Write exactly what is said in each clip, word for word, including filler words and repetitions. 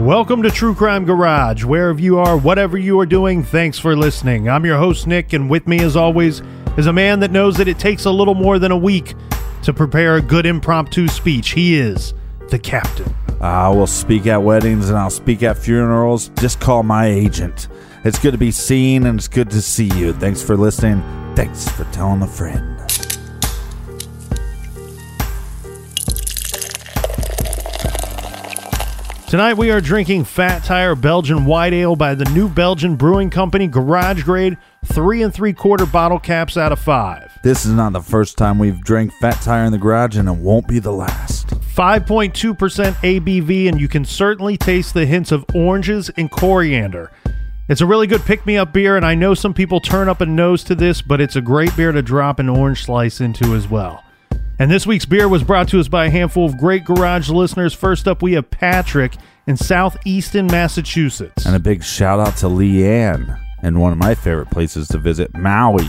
Welcome to True Crime Garage. Wherever you are, whatever you are doing, thanks for listening. I'm your host, Nick, and with me, as always, is a man that knows that it takes a little more than a week to prepare a good impromptu speech. He is the captain. I will speak at weddings and I'll speak at funerals. Just call my agent. It's good to be seen and it's good to see you. Thanks for listening. Thanks for telling a friend. Tonight we are drinking Fat Tire Belgian White Ale by the New Belgian Brewing Company, garage grade, three and three quarter bottle caps out of five. This is not the first time we've drank Fat Tire in the garage, and it won't be the last. five point two percent A B V, and you can certainly taste the hints of oranges and coriander. It's a really good pick-me-up beer, and I know some people turn up a nose to this, but it's a great beer to drop an orange slice into as well. And this week's beer was brought to us by a handful of great garage listeners. First up, we have Patrick in southeastern Massachusetts. And a big shout out to Leanne and one of my favorite places to visit, Maui,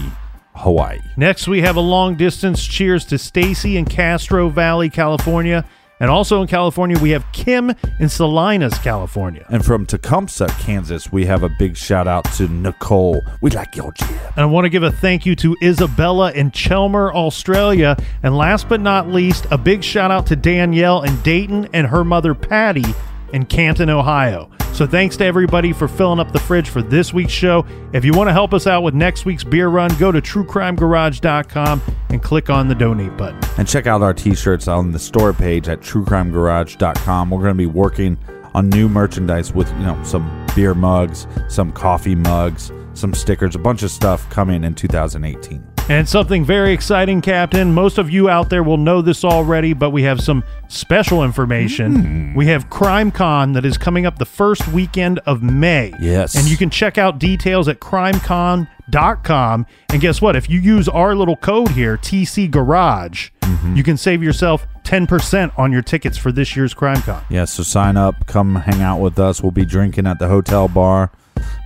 Hawaii. Next, we have a long distance cheers to Stacy in Castro Valley, California. And also in California, we have Kim in Salinas, California. And from Tecumseh, Kansas, we have a big shout out to Nicole. We like your gym. And I want to give a thank you to Isabella in Chelmer, Australia. And last but not least, a big shout out to Danielle in Dayton and her mother, Patty, in Canton, Ohio. So thanks to everybody for filling up the fridge for this week's show. If you want to help us out with next week's beer run, go to true crime garage dot com and click on the donate button. And check out our t-shirts on the store page at true crime garage dot com. We're going to be working on new merchandise with, you know, some beer mugs, some coffee mugs, some stickers, a bunch of stuff coming in two thousand eighteen. And something very exciting, Captain. Most of you out there will know this already, but we have some special information. Mm. We have CrimeCon that is coming up the first weekend of May. Yes. And you can check out details at crime con dot com. And guess what? If you use our little code here, T C Garage, mm-hmm. you can save yourself ten percent on your tickets for this year's CrimeCon. Yeah, so sign up. Come hang out with us. We'll be drinking at the hotel bar.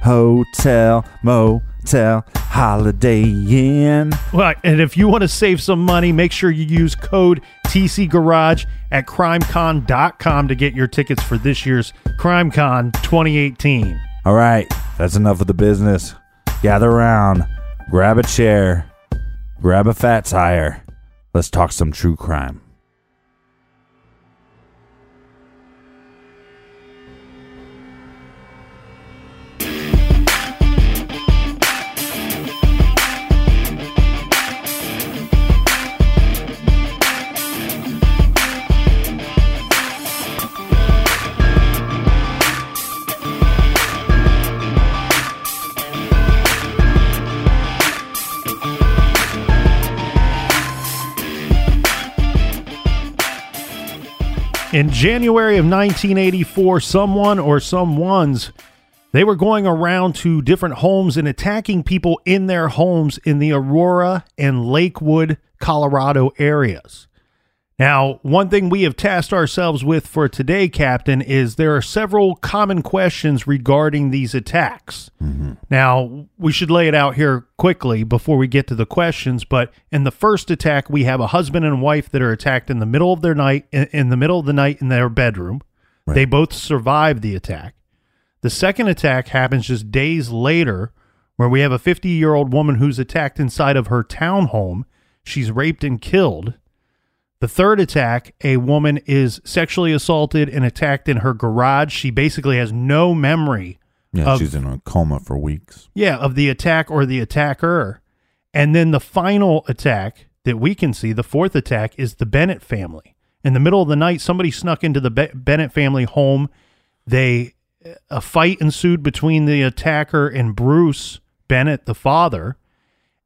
Hotel Mo. Tell Holiday Inn. Well, and if you want to save some money, make sure you use code T C Garage at crime con dot com to get your tickets for this year's CrimeCon twenty eighteen. All right, that's enough of the business. Gather around, grab a chair, grab a Fat Tire. Let's talk some true crime. In January of nineteen eighty-four, someone or someone's They were going around to different homes and attacking people in their homes in the Aurora and Lakewood, Colorado areas. Now, one thing we have tasked ourselves with for today, Captain, is there are several common questions regarding these attacks. Mm-hmm. Now, we should lay it out here quickly before we get to the questions, but in the first attack, we have a husband and wife that are attacked in the middle of their night, in, in the middle of the night in their bedroom. Right. They both survive the attack. The second attack happens just days later, where we have a fifty-year-old woman who's attacked inside of her townhome. She's raped and killed. The third attack, a woman is sexually assaulted and attacked in her garage. She basically has no memory. Yeah, of, she's in a coma for weeks. Yeah, of the attack or the attacker. And then the final attack that we can see, the fourth attack, is the Bennett family. In the middle of the night, somebody snuck into the Be- Bennett family home. They a fight ensued between the attacker and Bruce Bennett, the father.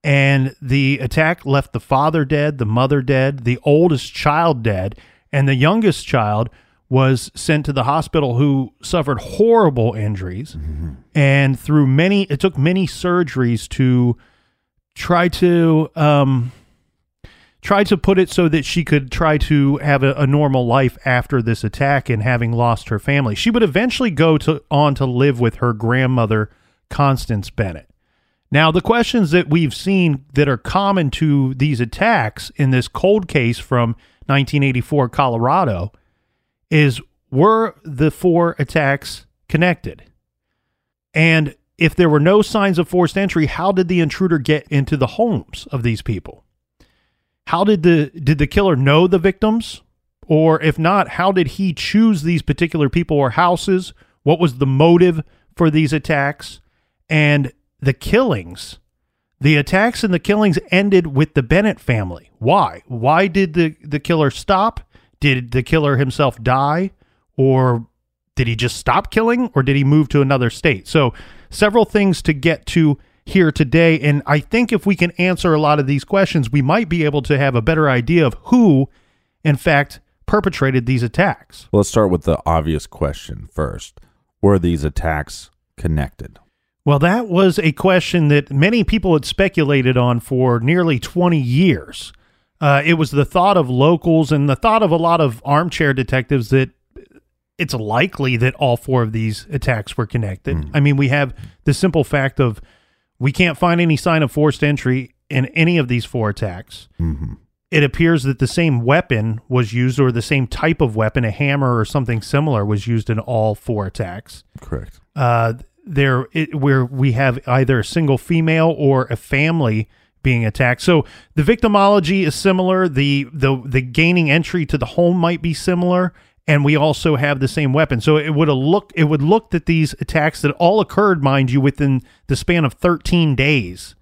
And the attack left the father dead, the mother dead, the oldest child dead, and the youngest child was sent to the hospital who suffered horrible injuries. Mm-hmm. And through many, it took many surgeries to try to um, try to put it so that she could try to have a, a normal life after this attack and having lost her family. She would eventually go to, on to live with her grandmother, Constance Bennett. Now, the questions that we've seen that are common to these attacks in this cold case from nineteen eighty-four Colorado is, were the four attacks connected? And if there were no signs of forced entry, how did the intruder get into the homes of these people? How did the did the killer know the victims? Or if not, how did he choose these particular people or houses? What was the motive for these attacks? And the killings, the attacks and the killings ended with the Bennett family. Why? Why did the, the killer stop? Did the killer himself die? Or did he just stop killing? Or did he move to another state? So several things to get to here today. And I think if we can answer a lot of these questions, we might be able to have a better idea of who, in fact, perpetrated these attacks. Well, let's start with the obvious question first. Were these attacks connected? Well, that was a question that many people had speculated on for nearly twenty years. Uh, it was the thought of locals and the thought of a lot of armchair detectives that it's likely that all four of these attacks were connected. Mm. I mean, we have the simple fact of we can't find any sign of forced entry in any of these four attacks. Mm-hmm. It appears that the same weapon was used, or the same type of weapon, a hammer or something similar, was used in all four attacks. Correct. Uh, There, it, where we have either a single female or a family being attacked. So the victimology is similar. The, the the gaining entry to the home might be similar, and we also have the same weapon. So it would look it would look that these attacks that all occurred, mind you, within the span of thirteen days,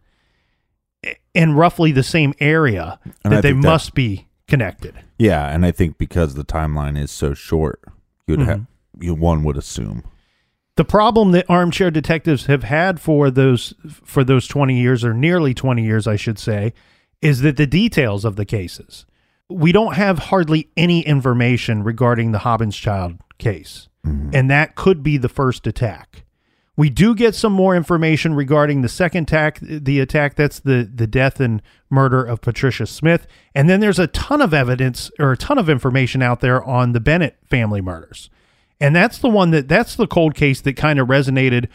in roughly the same area, and that they must be connected. Yeah, and I think because the timeline is so short, you'd mm-hmm. have you one would assume. The problem that armchair detectives have had for those for those twenty years, or nearly twenty years, I should say, is that the details of the cases. We don't have hardly any information regarding the Hobbins child case, mm-hmm. and that could be the first attack. We do get some more information regarding the second attack, the attack that's the, the death and murder of Patricia Smith, and then there's a ton of evidence or a ton of information out there on the Bennett family murders. And that's the one that that's the cold case that kind of resonated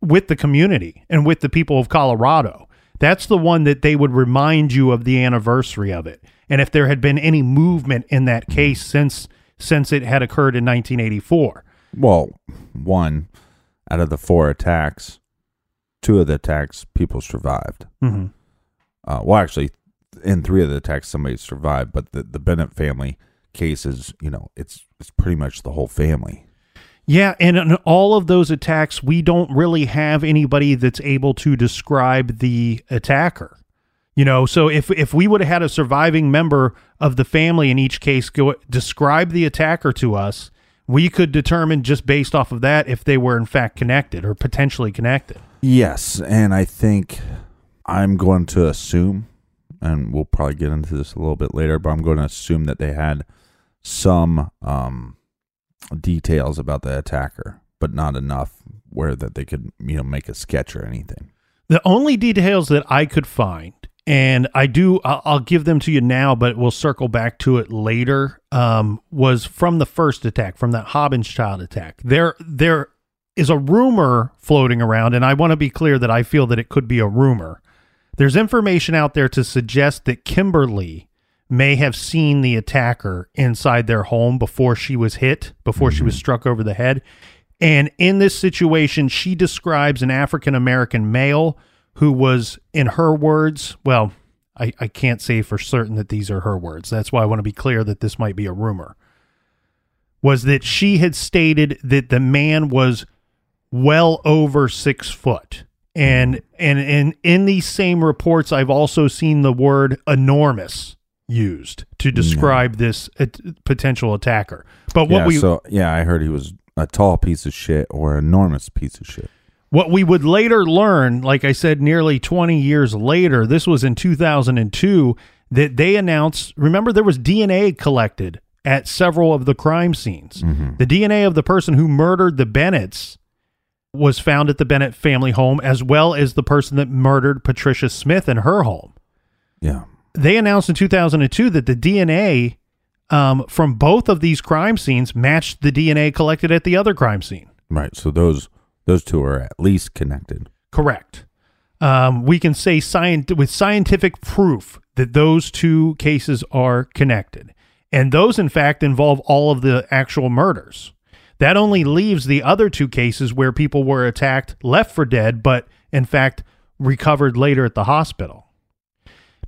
with the community and with the people of Colorado. That's the one that they would remind you of the anniversary of it. And if there had been any movement in that case since since it had occurred in nineteen eighty-four. Well, one out of the four attacks, two of the attacks, people survived. Mm-hmm. Uh, well, actually, in three of the attacks, somebody survived, but the, the Bennett family cases, you know, it's it's pretty much the whole family. Yeah, and in all of those attacks, we don't really have anybody that's able to describe the attacker. You know, so if if we would have had a surviving member of the family in each case go describe the attacker to us, we could determine just based off of that if they were in fact connected or potentially connected. Yes, and I think I'm going to assume, and we'll probably get into this a little bit later, but I'm going to assume that they had some um, details about the attacker. but not enough where that they could, you know, make a sketch or anything. The only details that I could find, and I do, I'll give them to you now, but we'll circle back to it later, um, was from the first attack, from that Hobbins child attack. There, there is a rumor floating around, and I want to be clear that I feel that it could be a rumor. There's information out there to suggest that Kimberly may have seen the attacker inside their home before she was hit, before mm-hmm. she was struck over the head. And in this situation, she describes an African-American male who was, in her words, well, I, I can't say for certain that these are her words. That's why I want to be clear that this might be a rumor, was that she had stated that the man was well over six foot. And, and, and in these same reports, I've also seen the word enormous used to describe yeah. this uh, potential attacker. But what yeah, we, so, yeah, I heard he was a tall piece of shit or enormous piece of shit. What we would later learn, like I said, nearly twenty years later, this was in two thousand two, that they announced, remember there was D N A collected at several of the crime scenes. Mm-hmm. The D N A of the person who murdered the Bennetts was found at the Bennett family home, as well as the person that murdered Patricia Smith in her home. Yeah. They announced in two thousand two that the D N A um, from both of these crime scenes matched the D N A collected at the other crime scene. Right. So those... Those two are at least connected. Correct. Um, we can say science with scientific proof that those two cases are connected. And those, in fact, involve all of the actual murders. That only leaves the other two cases where people were attacked, left for dead, but, in fact, recovered later at the hospital.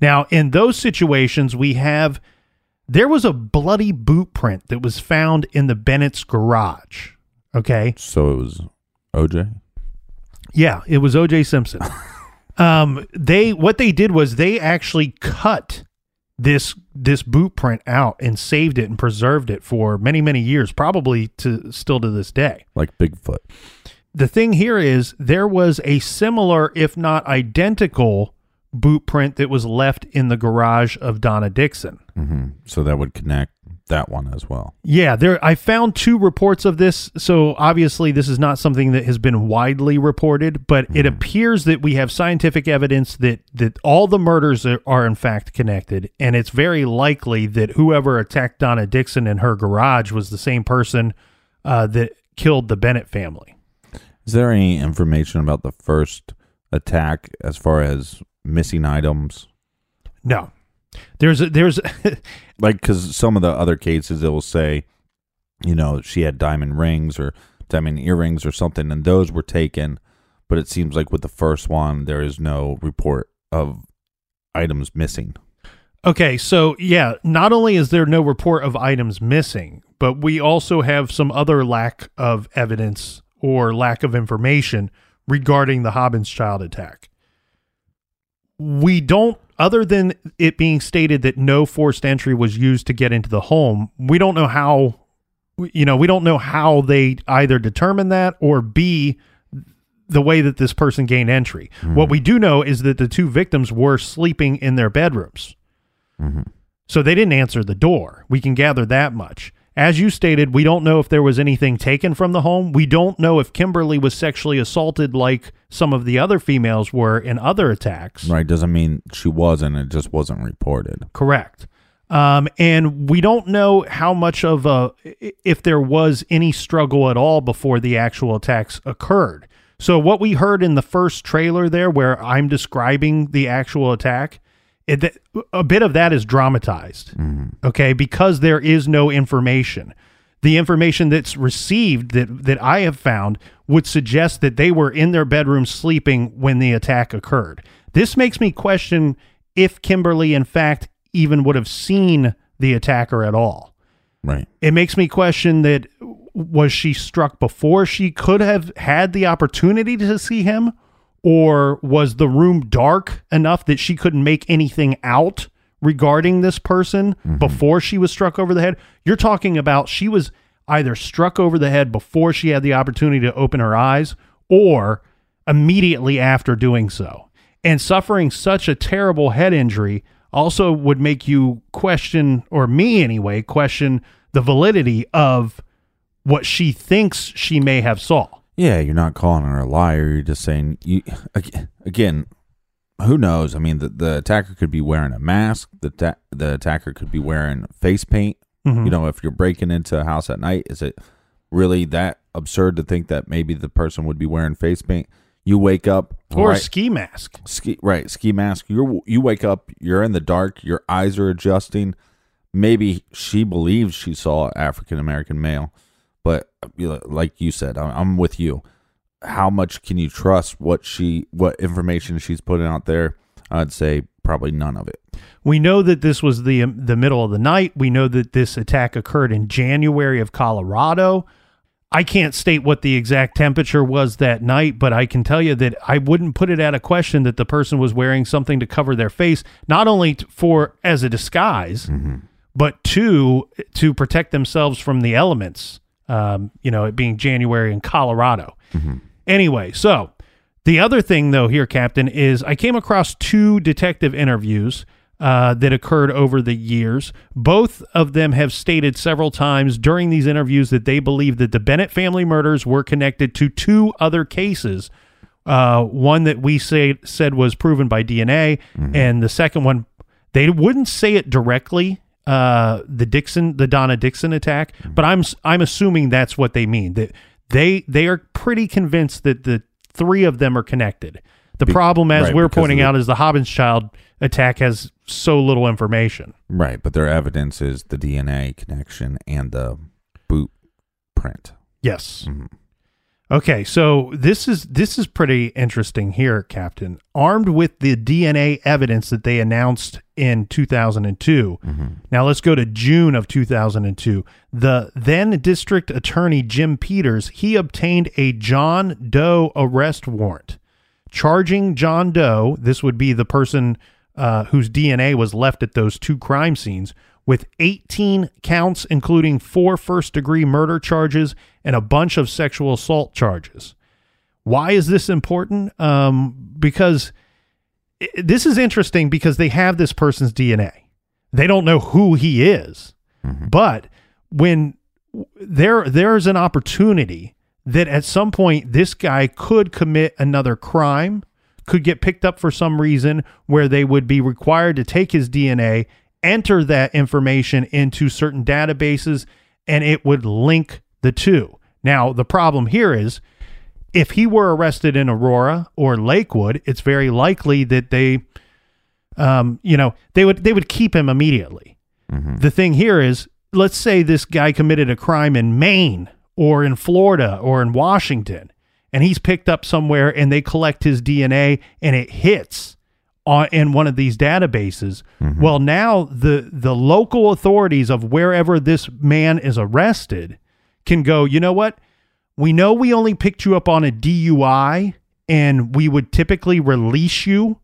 Now, in those situations, we have... There was a bloody boot print that was found in the Bennett's garage. Okay? So it was... O J? Yeah, it was O J Simpson. um, they what they did was they actually cut this this boot print out and saved it and preserved it for many, many years, probably to still to this day. Like Bigfoot. The thing here is there was a similar, if not identical, boot print that was left in the garage of Donna Dixon. Mm-hmm. So that would connect that one as well. Yeah, there I found two reports of this, so obviously this is not something that has been widely reported, but mm-hmm. it appears that we have scientific evidence that that all the murders are, are in fact connected, and it's very likely that whoever attacked Donna Dixon in her garage was the same person uh, that killed the Bennett family. Is there any information about the first attack as far as missing items? No. There's a, there's like, because some of the other cases it will say, you know, she had diamond rings or diamond earrings or something, and those were taken. But it seems like with the first one, there is no report of items missing. Okay, so yeah, not only is there no report of items missing, but we also have some other lack of evidence or lack of information regarding the Hobbins child attack. We don't. Other than it being stated that no forced entry was used to get into the home, we don't know how, you know, we don't know how they either determined that or B, the way that this person gained entry. Mm-hmm. What we do know is that the two victims were sleeping in their bedrooms. Mm-hmm. So they didn't answer the door. We can gather that much. As you stated, we don't know if there was anything taken from the home. We don't know if Kimberly was sexually assaulted like some of the other females were in other attacks. Right. Doesn't mean she wasn't. It just wasn't reported. Correct. Um, and we don't know how much of a, if there was any struggle at all before the actual attacks occurred. So what we heard in the first trailer there where I'm describing the actual attack, it, a bit of that is dramatized. Mm-hmm. Okay. Because there is no information. The information that's received that, that I have found would suggest that they were in their bedroom sleeping when the attack occurred. This makes me question if Kimberly, in fact, even would have seen the attacker at all. Right. It makes me question that was she struck before she could have had the opportunity to see him, or was the room dark enough that she couldn't make anything out regarding this person mm-hmm. before she was struck over the head? You're talking about she was either struck over the head before she had the opportunity to open her eyes or immediately after doing so. And suffering such a terrible head injury also would make you question, or me anyway, question the validity of what she thinks she may have saw. Yeah, you're not calling her a liar. You're just saying, you again, who knows? I mean, the, the attacker could be wearing a mask. The ta- the attacker could be wearing face paint. Mm-hmm. You know, if you're breaking into a house at night, is it really that absurd to think that maybe the person would be wearing face paint? You wake up. Or right, a ski mask. Ski, right, ski mask. You're, you wake up, you're in the dark, your eyes are adjusting. Maybe she believes she saw African-American male. But like you said, I'm with you. How much can you trust what she, what information she's putting out there? I'd say probably none of it. We know that this was the the middle of the night. We know that this attack occurred in January of Colorado. I can't state what the exact temperature was that night, but I can tell you that I wouldn't put it out of question that the person was wearing something to cover their face, not only for as a disguise, mm-hmm. but two, to protect themselves from the elements. Um, you know, it being January in Colorado. Mm-hmm. Anyway, so the other thing, though, here, Captain, is I came across two detective interviews uh, that occurred over the years. Both of them have stated several times during these interviews that they believe that the Bennett family murders were connected to two other cases. Uh, one that we say, said was proven by D N A, mm-hmm. and the second one, they wouldn't say it directly. Uh, the Dixon, the Donna Dixon attack, but I'm I'm assuming that's what they mean. That they they are pretty convinced that the three of them are connected. The Be- problem, as right, we're pointing out, the- is the Hobbins child attack has so little information. Right, but their evidence is the D N A connection and the boot print. Yes. Mm-hmm. Okay, so this is this is pretty interesting here, Captain. Armed with the D N A evidence that they announced in two thousand two, mm-hmm. now let's go to June of two thousand two. The then District Attorney Jim Peters, he obtained a John Doe arrest warrant, charging John Doe, this would be the person uh, whose D N A was left at those two crime scenes, with eighteen counts, including four first-degree murder charges and a bunch of sexual assault charges. Why is this important? Um, because it, this is interesting because they have this person's D N A. They don't know who he is. Mm-hmm. But when there there's an opportunity that at some point this guy could commit another crime, could get picked up for some reason where they would be required to take his D N A, enter that information into certain databases, and it would link the two. Now, the problem here is if he were arrested in Aurora or Lakewood, it's very likely that they, um, you know, they would, they would keep him immediately. Mm-hmm. The thing here is, let's say this guy committed a crime in Maine or in Florida or in Washington, and he's picked up somewhere and they collect his D N A and it hits in one of these databases. Mm-hmm. Well, now the the local authorities of wherever this man is arrested can go, you know what? We know we only picked you up on a D U I and we would typically release you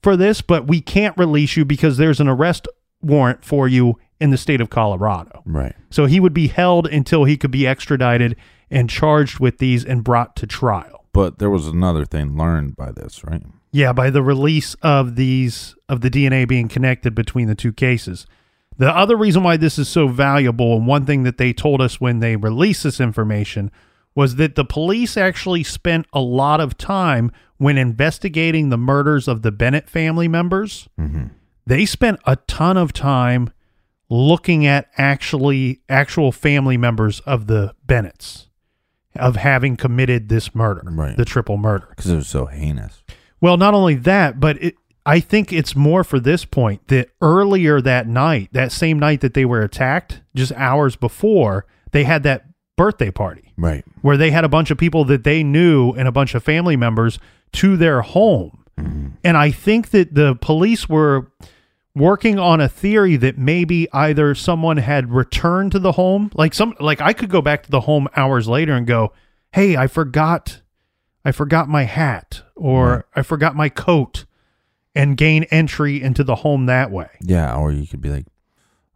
for this, but we can't release you because there's an arrest warrant for you in the state of Colorado. Right. So he would be held until he could be extradited and charged with these and brought to trial. But there was another thing learned by this, right? Yeah, by the release of these of the D N A being connected between the two cases. The other reason why this is so valuable, and one thing that they told us when they released this information, was that the police actually spent a lot of time when investigating the murders of the Bennett family members. Mm-hmm. They spent a ton of time looking at actually actual family members of the Bennetts of having committed this murder, right. The triple murder. Because it was so heinous. Well, not only that, but it, I think it's more for this point that earlier that night, that same night that they were attacked, just hours before, they had that birthday party. Right. Where they had a bunch of people that they knew and a bunch of family members to their home. Mm-hmm. And I think that the police were working on a theory that maybe either someone had returned to the home, like some, like I could go back to the home hours later and go, hey, I forgot... I forgot my hat or right. I forgot my coat and gain entry into the home that way. Yeah. Or you could be like,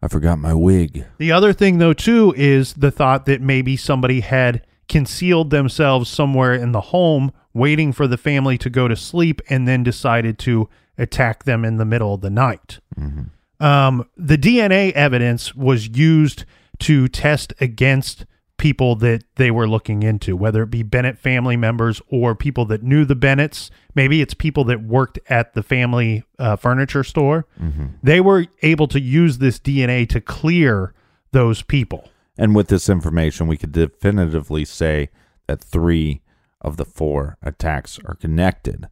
I forgot my wig. The other thing though, too, is the thought that maybe somebody had concealed themselves somewhere in the home waiting for the family to go to sleep and then decided to attack them in the middle of the night. Mm-hmm. Um, the D N A evidence was used to test against people that they were looking into, whether it be Bennett family members or people that knew the Bennetts. Maybe it's people that worked at the family uh, furniture store. Mm-hmm. They were able to use this D N A to clear those people. And with this information, we could definitively say that three of the four attacks are connected.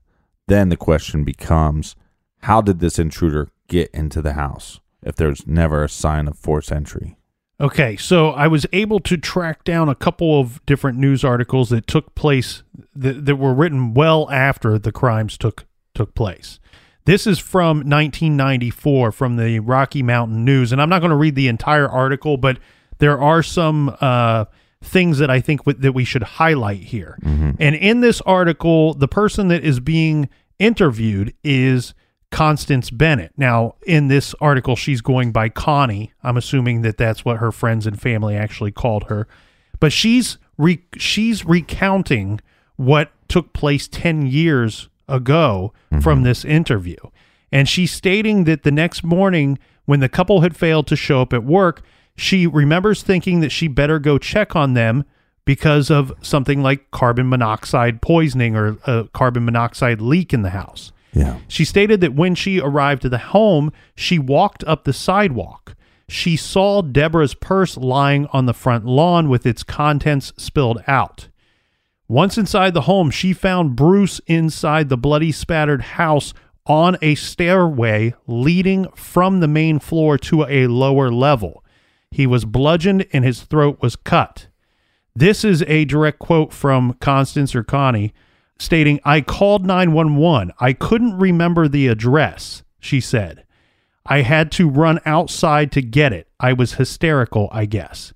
Then the question becomes, how did this intruder get into the house if there's never a sign of forced entry? Okay, so I was able to track down a couple of different news articles that took place, that, that were written well after the crimes took took place. This is from nineteen ninety-four from the Rocky Mountain News, and I'm not going to read the entire article, but there are some uh, things that I think w- that we should highlight here. Mm-hmm. And in this article, the person that is being interviewed is Constance Bennett. Now, in this article, she's going by Connie. I'm assuming that that's what her friends and family actually called her. But she's re- she's recounting what took place ten years ago mm-hmm. from this interview. And she's stating that the next morning, when the couple had failed to show up at work, she remembers thinking that she better go check on them because of something like carbon monoxide poisoning or a carbon monoxide leak in the house. Yeah. She stated that when she arrived at the home, she walked up the sidewalk. She saw Deborah's purse lying on the front lawn with its contents spilled out. Once inside the home, she found Bruce inside the bloody, spattered house on a stairway leading from the main floor to a lower level. He was bludgeoned and his throat was cut. This is a direct quote from Constance or Connie, stating, "I called nine one one. I couldn't remember the address," she said. "I had to run outside to get it. I was hysterical, I guess."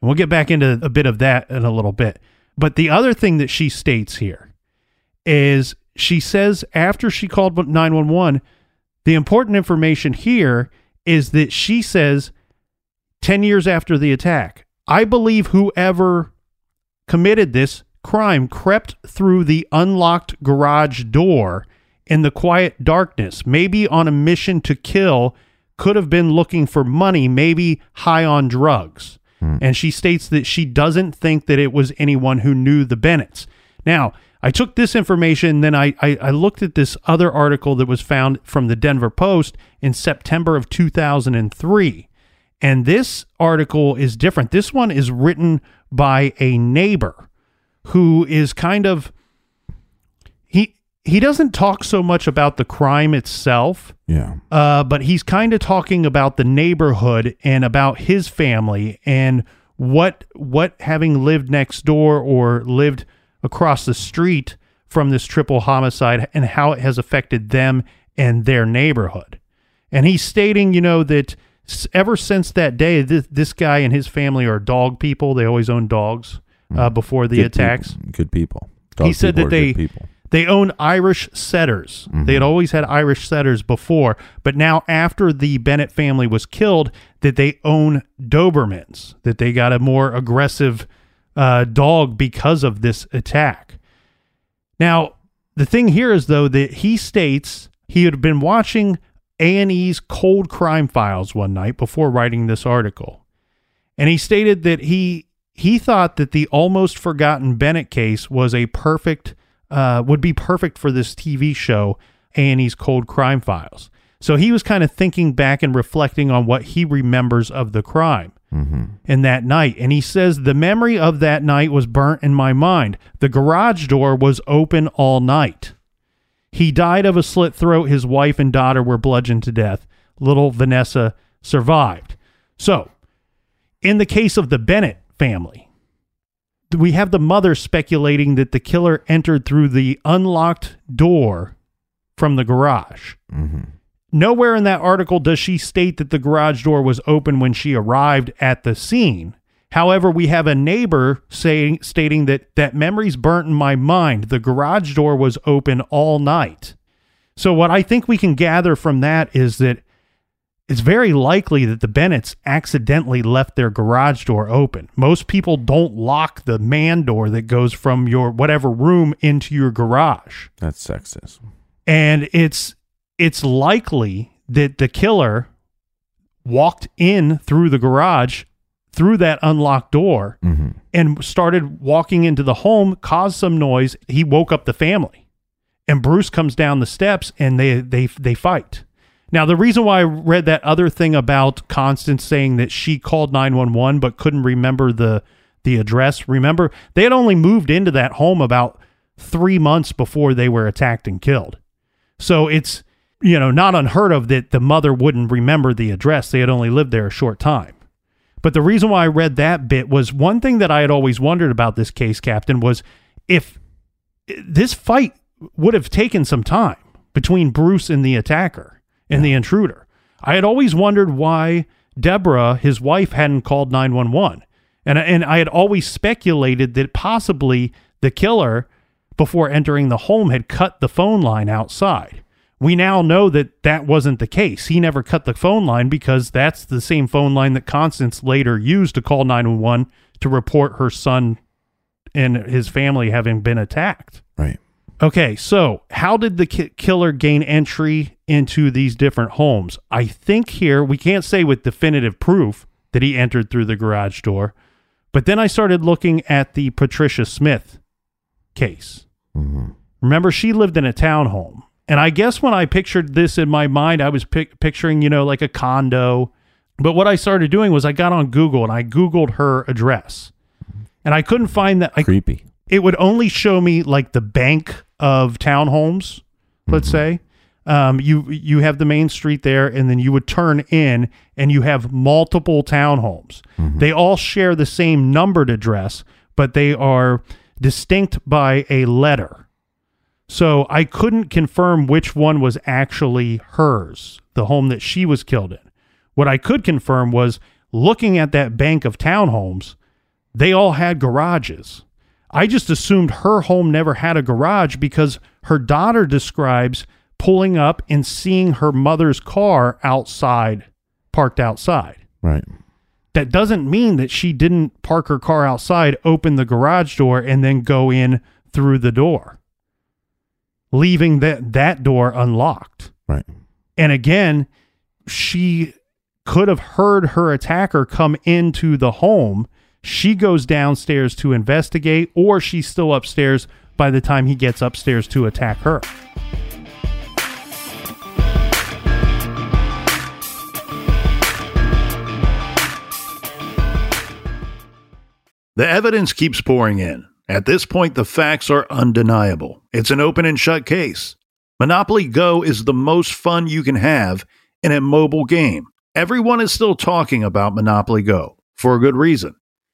And we'll get back into a bit of that in a little bit. But the other thing that she states here is she says after she called nine one one, the important information here is that she says ten years after the attack, "I believe whoever committed this crime crept through the unlocked garage door in the quiet darkness, maybe on a mission to kill, could have been looking for money, maybe high on drugs." Mm. And she states that she doesn't think that it was anyone who knew the Bennetts. Now, I took this information, then I, I, I looked at this other article that was found from the Denver Post in September of two thousand three. And this article is different. This one is written by a neighbor who is kind of, he he doesn't talk so much about the crime itself, yeah. Uh, but he's kind of talking about the neighborhood and about his family and what what having lived next door or lived across the street from this triple homicide and how it has affected them and their neighborhood. And he's stating, you know, that ever since that day, this, this guy and his family are dog people. They always own dogs. Uh, before the good attacks. People. Good people. Dog he said people that they people. they own Irish setters. Mm-hmm. They had always had Irish setters before, but now after the Bennett family was killed, that they own Dobermans, that they got a more aggressive uh, dog because of this attack. Now, the thing here is, though, that he states he had been watching A and E's Cold Crime Files one night before writing this article, and he stated that he... He thought that the almost forgotten Bennett case was a perfect, uh, would be perfect for this T V show, A and E's Cold Crime Files. So he was kind of thinking back and reflecting on what he remembers of the crime mm-hmm. in that night. And he says, "The memory of that night was burnt in my mind. The garage door was open all night. He died of a slit throat. His wife and daughter were bludgeoned to death. Little Vanessa survived." So in the case of the Bennett family, we have the mother speculating that the killer entered through the unlocked door from the garage. Mm-hmm. Nowhere in that article does she state that the garage door was open when she arrived at the scene. However, we have a neighbor saying, stating that that memory's burnt in my mind. The garage door was open all night. So what I think we can gather from that is that it's very likely that the Bennetts accidentally left their garage door open. Most people don't lock the man door that goes from your whatever room into your garage. That's sexist. And it's it's likely that the killer walked in through the garage, through that unlocked door mm-hmm. and started walking into the home, caused some noise. He woke up the family, and Bruce comes down the steps, and they they they fight. Now, the reason why I read that other thing about Constance saying that she called nine one one but couldn't remember the the address, remember, they had only moved into that home about three months before they were attacked and killed. So it's, you know, not unheard of that the mother wouldn't remember the address. They had only lived there a short time. But the reason why I read that bit was one thing that I had always wondered about this case, Captain, was if this fight would have taken some time between Bruce and the attacker and yeah. the intruder. I had always wondered why Deborah, his wife, hadn't called nine one one. And, and I had always speculated that possibly the killer, before entering the home, had cut the phone line outside. We now know that that wasn't the case. He never cut the phone line because that's the same phone line that Constance later used to call nine one one to report her son and his family having been attacked. Right. Okay, so how did the ki- killer gain entry into these different homes? I think here, we can't say with definitive proof that he entered through the garage door, but then I started looking at the Patricia Smith case. Mm-hmm. Remember, she lived in a townhome. And I guess when I pictured this in my mind, I was pic- picturing, you know, like a condo. But what I started doing was I got on Google and I Googled her address. And I couldn't find that. I, Creepy. It would only show me like the bank of townhomes, let's mm-hmm. say. Um, you, you have the main street there, and then you would turn in and you have multiple townhomes. Mm-hmm. They all share the same numbered address, but they are distinct by a letter. So I couldn't confirm which one was actually hers, the home that she was killed in. What I could confirm was looking at that bank of townhomes, they all had garages. I just assumed her home never had a garage because her daughter describes pulling up and seeing her mother's car outside, parked outside. Right. That doesn't mean that she didn't park her car outside, open the garage door, and then go in through the door, leaving that, that door unlocked. Right. And again, she could have heard her attacker come into the home. She goes downstairs to investigate, or she's still upstairs by the time he gets upstairs to attack her. The evidence keeps pouring in. At this point, the facts are undeniable. It's an open and shut case. Monopoly Go is the most fun you can have in a mobile game. Everyone is still talking about Monopoly Go, for a good reason.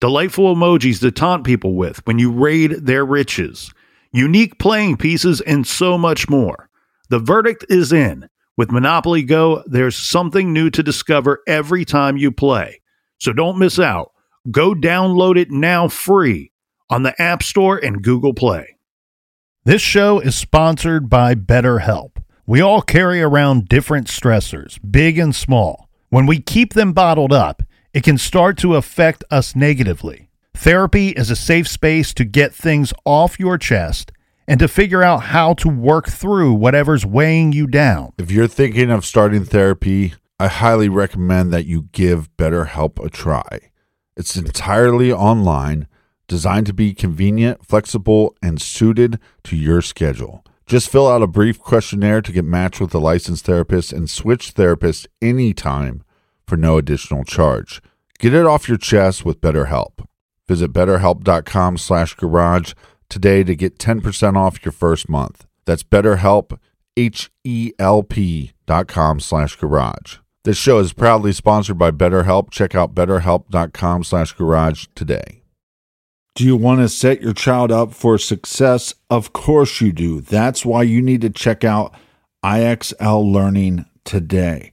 Delightful emojis to taunt people with when you raid their riches. Unique playing pieces and so much more. The verdict is in. With Monopoly Go, there's something new to discover every time you play. So don't miss out. Go download it now free on the App Store and Google Play. This show is sponsored by BetterHelp. We all carry around different stressors, big and small. When we keep them bottled up, it can start to affect us negatively. Therapy is a safe space to get things off your chest and to figure out how to work through whatever's weighing you down. If you're thinking of starting therapy, I highly recommend that you give BetterHelp a try. It's entirely online, designed to be convenient, flexible, and suited to your schedule. Just fill out a brief questionnaire to get matched with a licensed therapist and switch therapists anytime for no additional charge. Get it off your chest with BetterHelp. Visit betterhelp.com slash garage today to get ten percent off your first month. That's BetterHelp, H E L P dot com slash garage. This show is proudly sponsored by BetterHelp. Check out betterhelp.com slash garage today. Do you want to set your child up for success? Of course you do. That's why you need to check out I X L Learning today.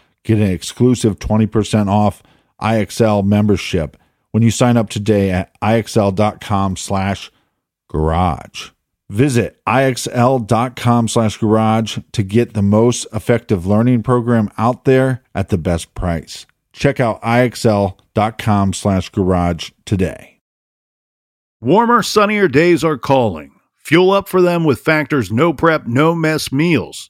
get an exclusive twenty percent off I X L membership when you sign up today at IXL.com slash garage. Visit IXL.com slash garage to get the most effective learning program out there at the best price. Check out IXL.com slash garage today. Warmer, sunnier days are calling. Fuel up for them with Factor's no prep, no mess meals.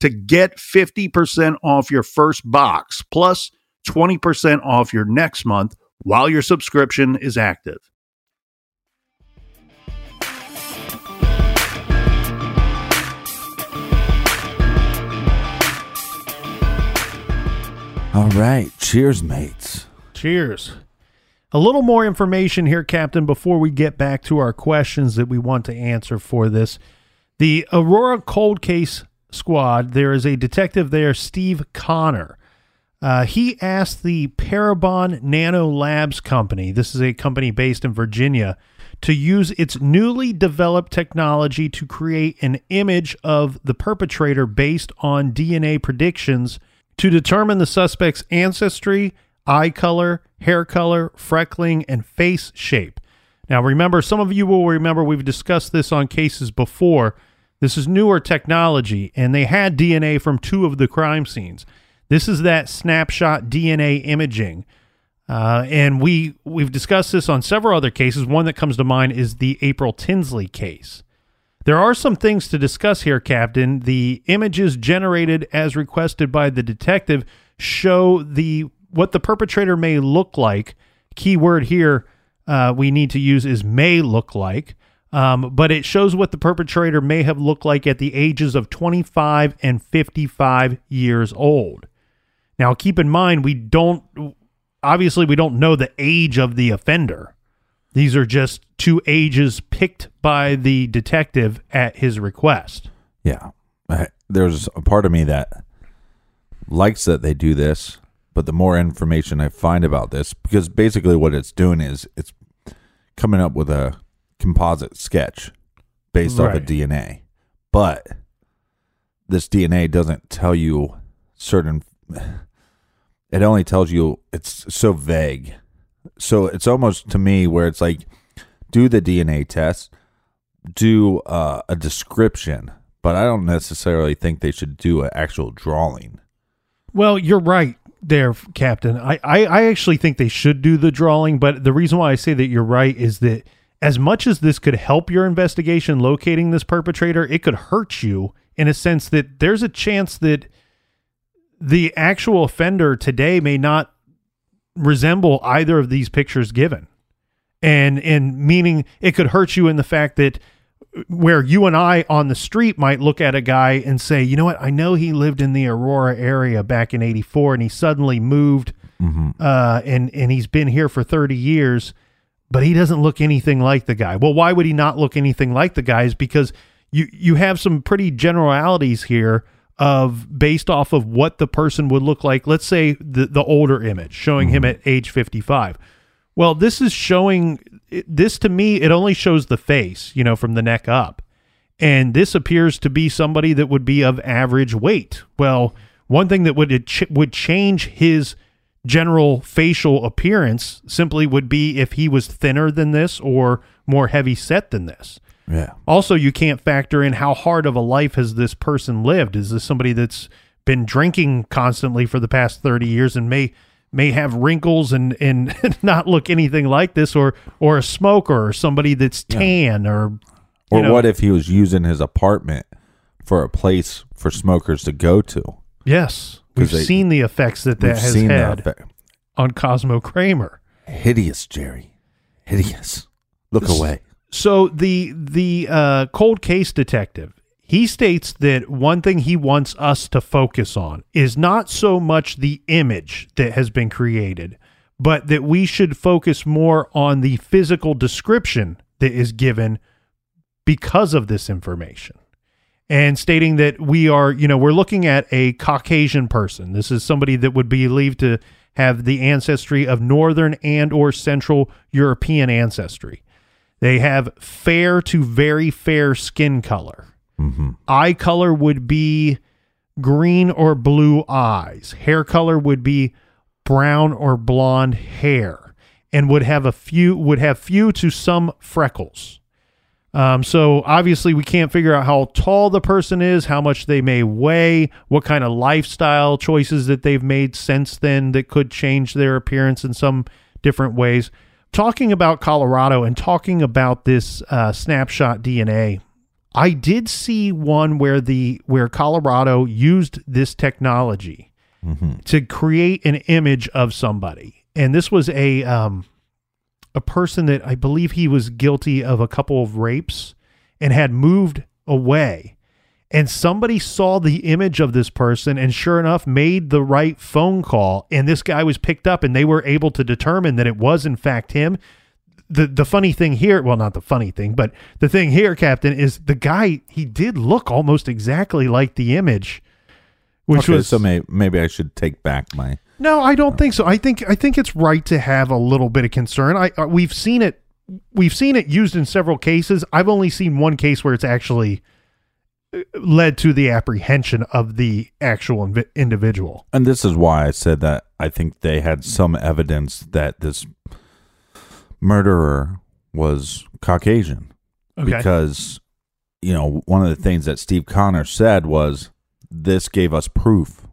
to get fifty percent off your first box plus twenty percent off your next month while your subscription is active. All right. Cheers, mates. Cheers. A little more information here, Captain, before we get back to our questions that we want to answer for this. The Aurora Cold Case Squad, there is a detective there, Steve Connor. Uh, he asked the Parabon Nano Labs company, this is a company based in Virginia, to use its newly developed technology to create an image of the perpetrator based on D N A predictions to determine the suspect's ancestry, eye color, hair color, freckling, and face shape. Now, remember, some of you will remember we've discussed this on cases before. This is newer technology, and they had D N A from two of the crime scenes. This is that snapshot D N A imaging. Uh, and we, we've discussed this on several other cases. One that comes to mind is the April Tinsley case. There are some things to discuss here, Captain. The images generated as requested by the detective show the what the perpetrator may look like. Keyword here uh, we need to use is may look like, um, but it shows what the perpetrator may have looked like at the ages of twenty-five and fifty-five years old. Now, keep in mind, we don't, obviously we don't know the age of the offender. These are just two ages picked by the detective at his request. Yeah. there's a part of me that likes that they do this, but the more information I find about this, because basically what it's doing is it's coming up with a composite sketch based right. off of D N A, but this D N A doesn't tell you certain, it only tells you, it's so vague. So it's almost to me where it's like, do the D N A test, do uh, a description, but I don't necessarily think they should do an actual drawing. Well, you're right there, Captain. I, I, I actually think they should do the drawing, but the reason why I say that you're right is that as much as this could help your investigation locating this perpetrator, it could hurt you in a sense that there's a chance that the actual offender today may not resemble either of these pictures given. And and meaning it could hurt you in the fact that where you and I on the street might look at a guy and say, you know what, I know he lived in the Aurora area back in eighty-four and he suddenly moved mm-hmm. uh, and, and he's been here for thirty years, but he doesn't look anything like the guy. Well, why would he not look anything like the guy? Is because you, you have some pretty generalities here of based off of what the person would look like. Let's say the, the older image showing mm-hmm. him at age fifty-five. Well, this is showing, this to me, it only shows the face, you know, from the neck up. And this appears to be somebody that would be of average weight. Well, one thing that would would change his general facial appearance simply would be if he was thinner than this or more heavy set than this. Yeah. Also, you can't factor in how hard of a life has this person lived. Is this somebody that's been drinking constantly for the past thirty years and may... may have wrinkles and, and not look anything like this, or, or a smoker or somebody that's tan yeah. or, you or know. What if he was using his apartment for a place for smokers to go to? Yes. We've they, seen the effects that that has had that on Cosmo Kramer. Hideous, Jerry. Hideous. Look S- away. So the, the, uh, cold case detective, he states that one thing he wants us to focus on is not so much the image that has been created, but that we should focus more on the physical description that is given because of this information. And stating that we are, you know, we're looking at a Caucasian person. This is somebody that would be believed to have the ancestry of Northern and or Central European ancestry. They have fair to very fair skin color. Mm-hmm. Eye color would be green or blue eyes. Hair color would be brown or blonde hair, and would have a few would have few to some freckles. Um, so obviously we can't figure out how tall the person is, how much they may weigh, what kind of lifestyle choices that they've made since then that could change their appearance in some different ways. Talking about Colorado and talking about this uh, snapshot D N A. I did see one where the where Colorado used this technology mm-hmm. to create an image of somebody, and this was a um, a person that I believe he was guilty of a couple of rapes and had moved away. And somebody saw the image of this person, and sure enough, made the right phone call, and this guy was picked up, and they were able to determine that it was in fact him. The the funny thing here, well, not the funny thing, but the thing here, Captain, is the guy, he did look almost exactly like the image, which okay, was... so may, maybe I should take back my... No, I don't uh, think so. I think I think it's right to have a little bit of concern. I uh, We've seen it We've seen it used in several cases. I've only seen one case where it's actually led to the apprehension of the actual inv- individual. And this is why I said that I think they had some evidence that this... murderer was Caucasian okay. because, you know, one of the things that Steve Connor said was this gave us proof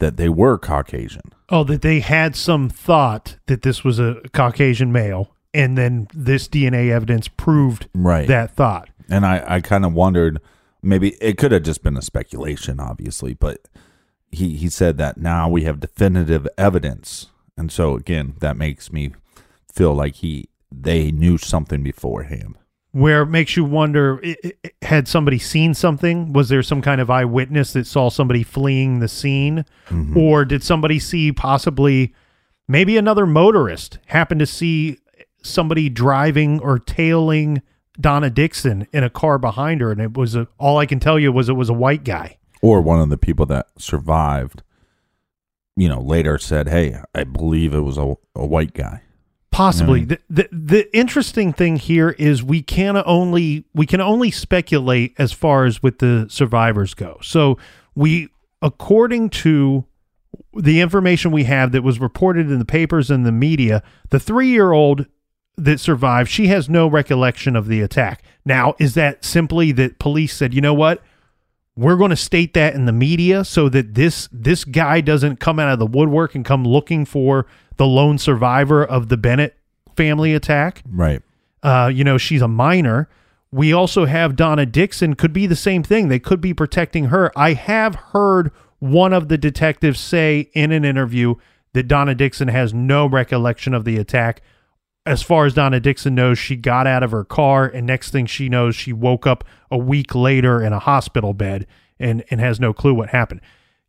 that they were Caucasian. Oh, that they had some thought that this was a Caucasian male, and then this D N A evidence proved right. that thought. And I, I kind of wondered, maybe it could have just been a speculation, obviously, but he, he said that now we have definitive evidence. And so, again, that makes me feel like he they knew something beforehand, where it makes you wonder, it, it, had somebody seen something? Was there some kind of eyewitness that saw somebody fleeing the scene? Mm-hmm. Or did somebody see, possibly maybe another motorist happened to see somebody driving or tailing Donna Dixon in a car behind her, and it was a, all I can tell you was it was a white guy. or one of the people that survived, you know, later said, hey, I believe it was a, a white guy. Possibly. You know? the, the the interesting thing here is we can only we can only speculate as far as with the survivors go. So we, according to the information we have that was reported in the papers and the media, the three-year-old that survived, she has no recollection of the attack. Now, is that simply that police said, you know what? We're going to state that in the media so that this this guy doesn't come out of the woodwork and come looking for the lone survivor of the Bennett family attack. Right. Uh, you know, she's a minor. We also have Donna Dixon. Could be the same thing. They could be protecting her. I have heard one of the detectives say in an interview that Donna Dixon has no recollection of the attack. As far as Donna Dixon knows, she got out of her car, and next thing she knows, she woke up a week later in a hospital bed and, and has no clue what happened.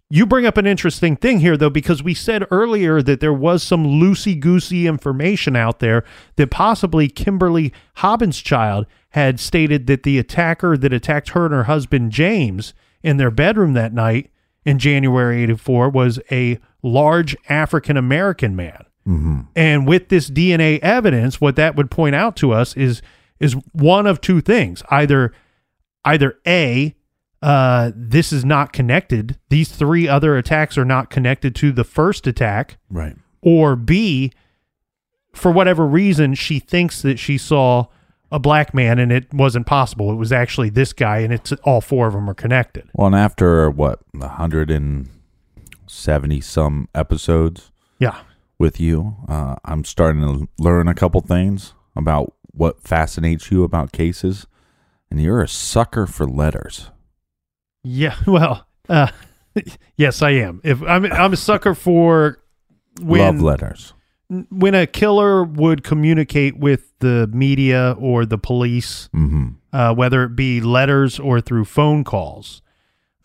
You bring up an interesting thing here, though, because we said earlier that there was some loosey-goosey information out there that possibly Kimberly Hobbs' child had stated that the attacker that attacked her and her husband, James, in their bedroom that night in January eighty-four was a large African-American man. Mm-hmm. And with this D N A evidence, what that would point out to us is is one of two things: either either A, uh, this is not connected; these three other attacks are not connected to the first attack, right? Or B, for whatever reason, she thinks that she saw a black man and it wasn't possible; it was actually this guy, and it's all four of them are connected. Well, and after what one hundred seventy some episodes, yeah. with you, uh, I'm starting to learn a couple things about what fascinates you about cases, and you're a sucker for letters. Yeah, well, uh, yes, I am. If I'm, I'm a sucker for when, love letters. When a killer would communicate with the media or the police, mm-hmm. uh, whether it be letters or through phone calls,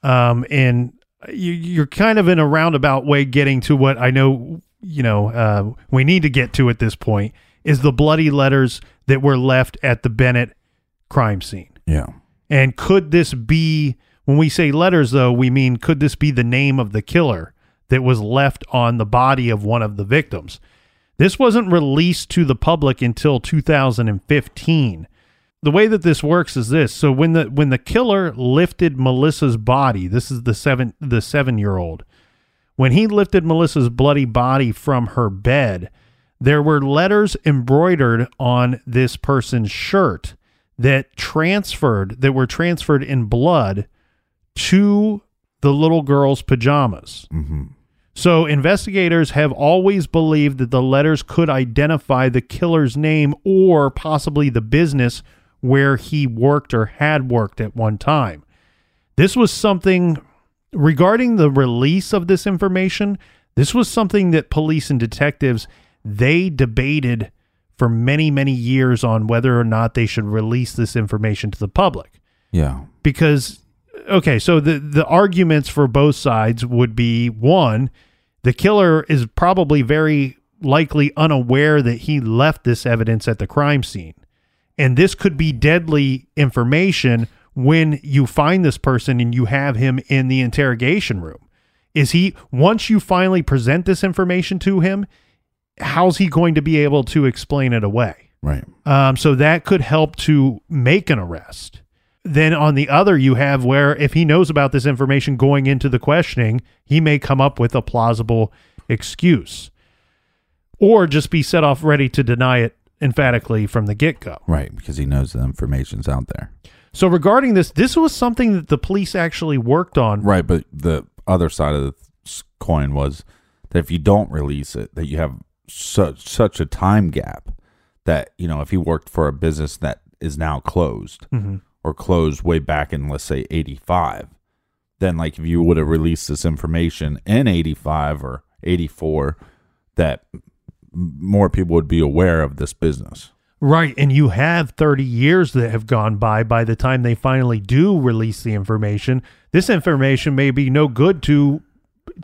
um, and you, you're kind of in a roundabout way getting to what I know. You know, uh, we need to get to at this point is the bloody letters that were left at the Bennett crime scene. Yeah. And could this be, when we say letters though, we mean, could this be the name of the killer that was left on the body of one of the victims? This wasn't released to the public until two thousand fifteen. The way that this works is this. So when the, when the killer lifted Melissa's body, this is the seven, the seven-year-old, when he lifted Melissa's bloody body from her bed, there were letters embroidered on this person's shirt that transferred, that were transferred in blood to the little girl's pajamas. Mm-hmm. So investigators have always believed that the letters could identify the killer's name or possibly the business where he worked or had worked at one time. This was something... Regarding the release of this information, this was something that police and detectives, they debated for many, many years on whether or not they should release this information to the public. Yeah. Because, okay, so the, the arguments for both sides would be, one, the killer is probably very likely unaware that he left this evidence at the crime scene. And this could be deadly information when you find this person and you have him in the interrogation room. Is he, once you finally present this information to him, how's he going to be able to explain it away? Right. Um, so that could help to make an arrest. Then on the other, you have where if he knows about this information going into the questioning, he may come up with a plausible excuse or just be set off ready to deny it emphatically from the get-go. Right, because he knows the information's out there. So regarding this, this was something that the police actually worked on. Right, but the other side of the coin was that if you don't release it, that you have such such a time gap that, you know, if he worked for a business that is now closed mm-hmm. or closed way back in, let's say, eighty-five, then like if you would have released this information in eighty-five or eighty-four, that more people would be aware of this business. Right, and you have thirty years that have gone by by the time they finally do release the information. This information may be no good to,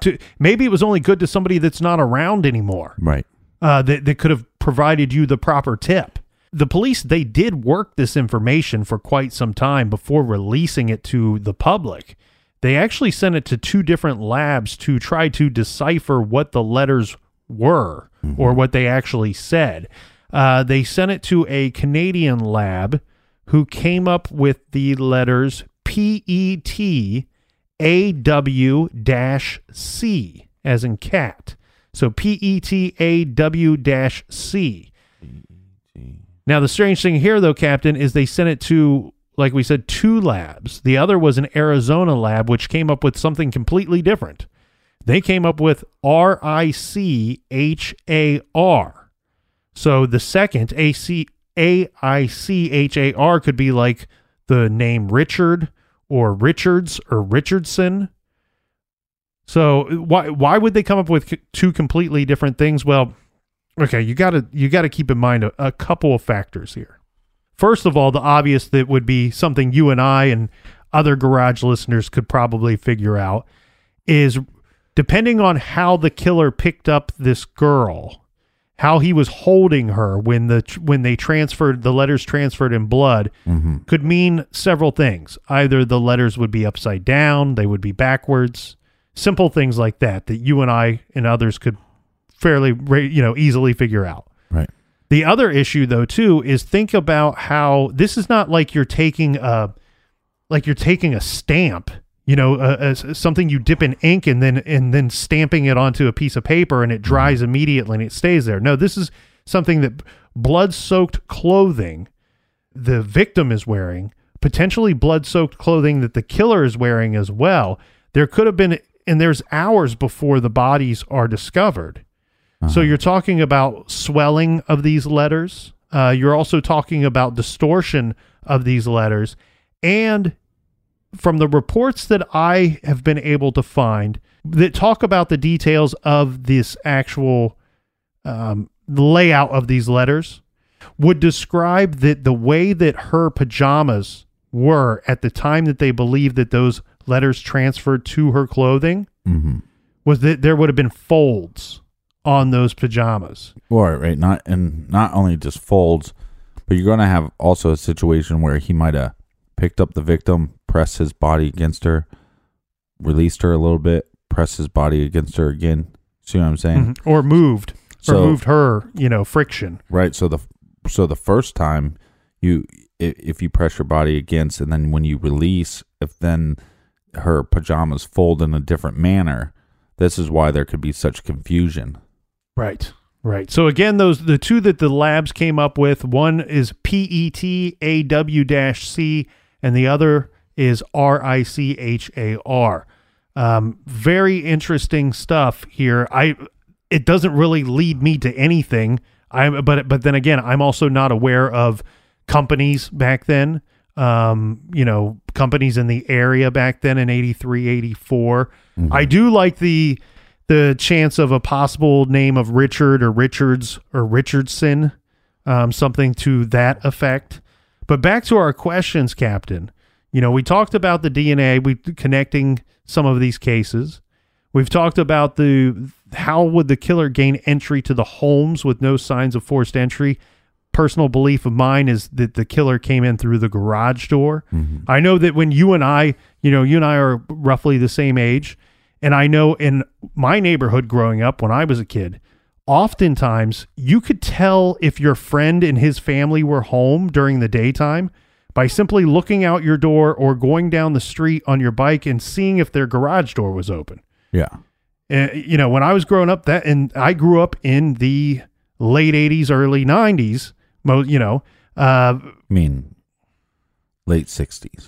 to maybe it was only good to somebody that's not around anymore. Right. Uh, that, that could have provided you the proper tip. The police, they did work this information for quite some time before releasing it to the public. They actually sent it to two different labs to try to decipher what the letters were, mm-hmm. or what they actually said. Uh, they sent it to a Canadian lab who came up with the letters P E T A W C, as in cat. So P E T A W C. Now, the strange thing here, though, Captain, is they sent it to, like we said, two labs. The other was an Arizona lab, which came up with something completely different. They came up with R I C H A R. So the second, A I C H A R, could be like the name Richard or Richards or Richardson. So why why would they come up with two completely different things? Well, okay, you gotta you gotta keep in mind a, a couple of factors here. First of all, the obvious that would be something you and I and other garage listeners could probably figure out is, depending on how the killer picked up this girl, how he was holding her when the when they transferred the letters transferred in blood, mm-hmm. could mean several things. Either the letters would be upside down, they would be backwards, simple things like that that you and I and others could fairly, you know, easily figure out. Right. The other issue, though, too, is think about how this is not like you're taking a, like you're taking a stamp, you know, a, a, something you dip in ink and then and then stamping it onto a piece of paper and it dries immediately and it stays there. No, this is something that blood-soaked clothing the victim is wearing, potentially blood-soaked clothing that the killer is wearing as well. There could have been, and there's hours before the bodies are discovered. So you're talking about swelling of these letters. Uh, you're also talking about distortion of these letters. And from the reports that I have been able to find that talk about the details of this actual um, layout of these letters, would describe that the way that her pajamas were at the time that they believed that those letters transferred to her clothing, mm-hmm. was that there would have been folds on those pajamas. Or, right, not and not only just folds, but you're going to have also a situation where he might have picked up the victim, pressed his body against her, released her a little bit, pressed his body against her again. See what I'm saying? Mm-hmm. Or moved, so, or moved her, you know, friction. Right, so the so the first time you if you press your body against, and then when you release, if then her pajamas fold in a different manner, this is why there could be such confusion. Right, right. So again, those the two that the labs came up with, one is P E T A W C and the other is R I C H A R. Um, very interesting stuff here. I It doesn't really lead me to anything, I but but then again, I'm also not aware of companies back then, um, you know, companies in the area back then in eighty-three, eighty-four. Mm-hmm. I do like the... the chance of a possible name of Richard or Richards or Richardson, um, something to that effect. But back to our questions, Captain. You know, we talked about the D N A, we connecting some of these cases. We've talked about the how would the killer gain entry to the homes with no signs of forced entry. Personal belief of mine is that the killer came in through the garage door. Mm-hmm. I know that when you and I, you know, you and I are roughly the same age. And I know in my neighborhood growing up when I was a kid, oftentimes you could tell if your friend and his family were home during the daytime by simply looking out your door or going down the street on your bike and seeing if their garage door was open. Yeah. And, you know, when I was growing up, that, and I grew up in the late eighties, early nineties, mo- you know. Uh, I mean, late sixties.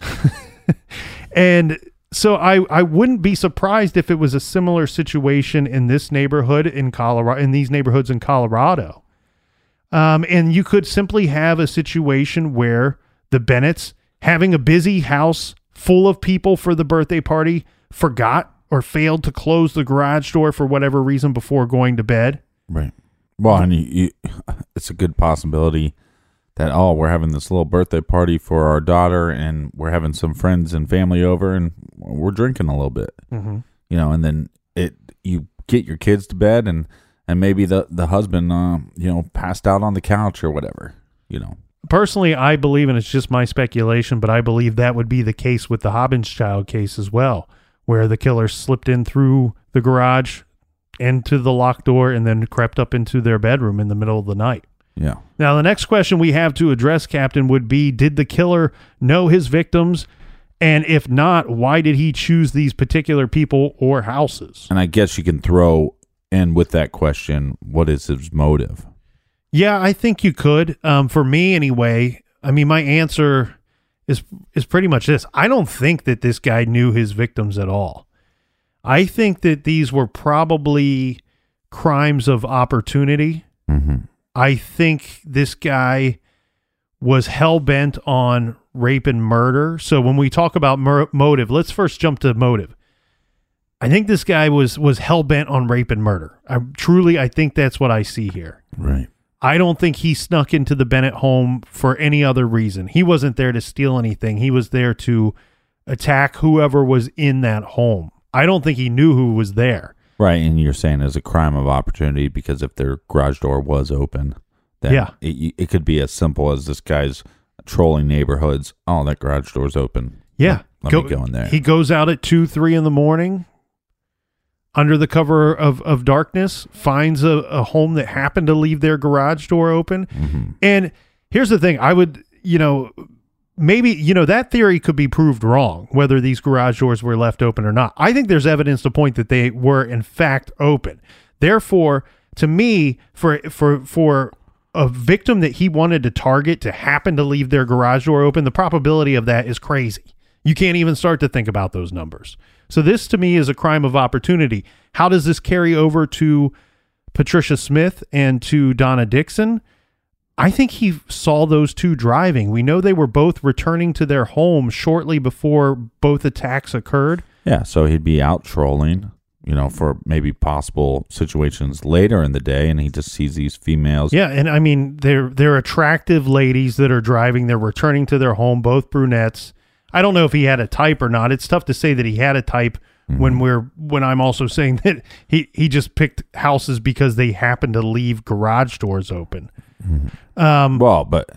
And... So I, I wouldn't be surprised if it was a similar situation in this neighborhood in Colorado, in these neighborhoods in Colorado. Um, and you could simply have a situation where the Bennetts, having a busy house full of people for the birthday party, forgot or failed to close the garage door for whatever reason before going to bed. Right. Well, and you, you, it's a good possibility that, oh, we're having this little birthday party for our daughter and we're having some friends and family over and we're drinking a little bit, mm-hmm. you know, and then it, you get your kids to bed and, and maybe the, the husband, uh, you know, passed out on the couch or whatever, you know. Personally, I believe, and it's just my speculation, but I believe that would be the case with the Hobbins child case as well. where the killer slipped in through the garage into the locked door and then crept up into their bedroom in the middle of the night. Yeah. Now, the next question we have to address, Captain, would be, did the killer know his victims? And if not, why did he choose these particular people or houses? And I guess you can throw in with that question, what is his motive? Yeah, I think you could. Um, for me, anyway, I mean, my answer is is pretty much this. I don't think that this guy knew his victims at all. I think that these were probably crimes of opportunity. Mm-hmm. I think this guy was hell-bent on rape and murder. So when we talk about mur- motive, let's first jump to motive. I think this guy was was hell-bent on rape and murder. I, truly, I think that's what I see here. Right. I don't think he snuck into the Bennett home for any other reason. He wasn't there to steal anything. He was there to attack whoever was in that home. I don't think he knew who was there. Right, and you're saying it's a crime of opportunity because if their garage door was open, then yeah. it, it could be as simple as this guy's trolling neighborhoods. Oh, that garage door's open. Yeah. Let, let go, me go in there. He goes out at two, three in the morning under the cover of, of darkness, finds a, a home that happened to leave their garage door open. Mm-hmm. And here's the thing. I would, you know, maybe, you know, that theory could be proved wrong, whether these garage doors were left open or not. I think there's evidence to point that they were, in fact, open. Therefore, to me, for for for a victim that he wanted to target to happen to leave their garage door open, the probability of that is crazy. You can't even start to think about those numbers. So this, to me, is a crime of opportunity. How does this carry over to Patricia Smith and to Donna Dixon? I think he saw those two driving. We know they were both returning to their home shortly before both attacks occurred. Yeah, so he'd be out trolling, you know, for maybe possible situations later in the day, and he just sees these females. Yeah, and I mean, they're they're attractive ladies that are driving. They're returning to their home, both brunettes. I don't know if he had a type or not. It's tough to say that he had a type mm-hmm. when we're when I'm also saying that he, he just picked houses because they happened to leave garage doors open. Mm-hmm. Um, well, but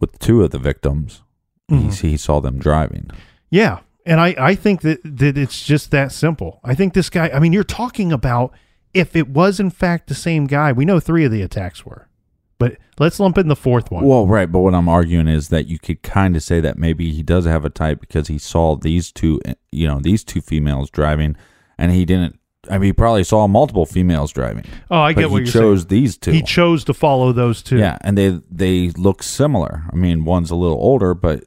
with two of the victims, mm-hmm. he, he saw them driving. Yeah. And I, I think that, that it's just that simple. I think this guy, I mean, you're talking about if it was in fact the same guy, we know three of the attacks were, but let's lump in the fourth one. Well, right. But what I'm arguing is that you could kind of say that maybe he does have a type because he saw these two, you know, these two females driving and he didn't. I mean, he probably saw multiple females driving. Oh, I get what you're saying. He chose these two. He chose to follow those two. Yeah, and they they look similar. I mean, one's a little older, but,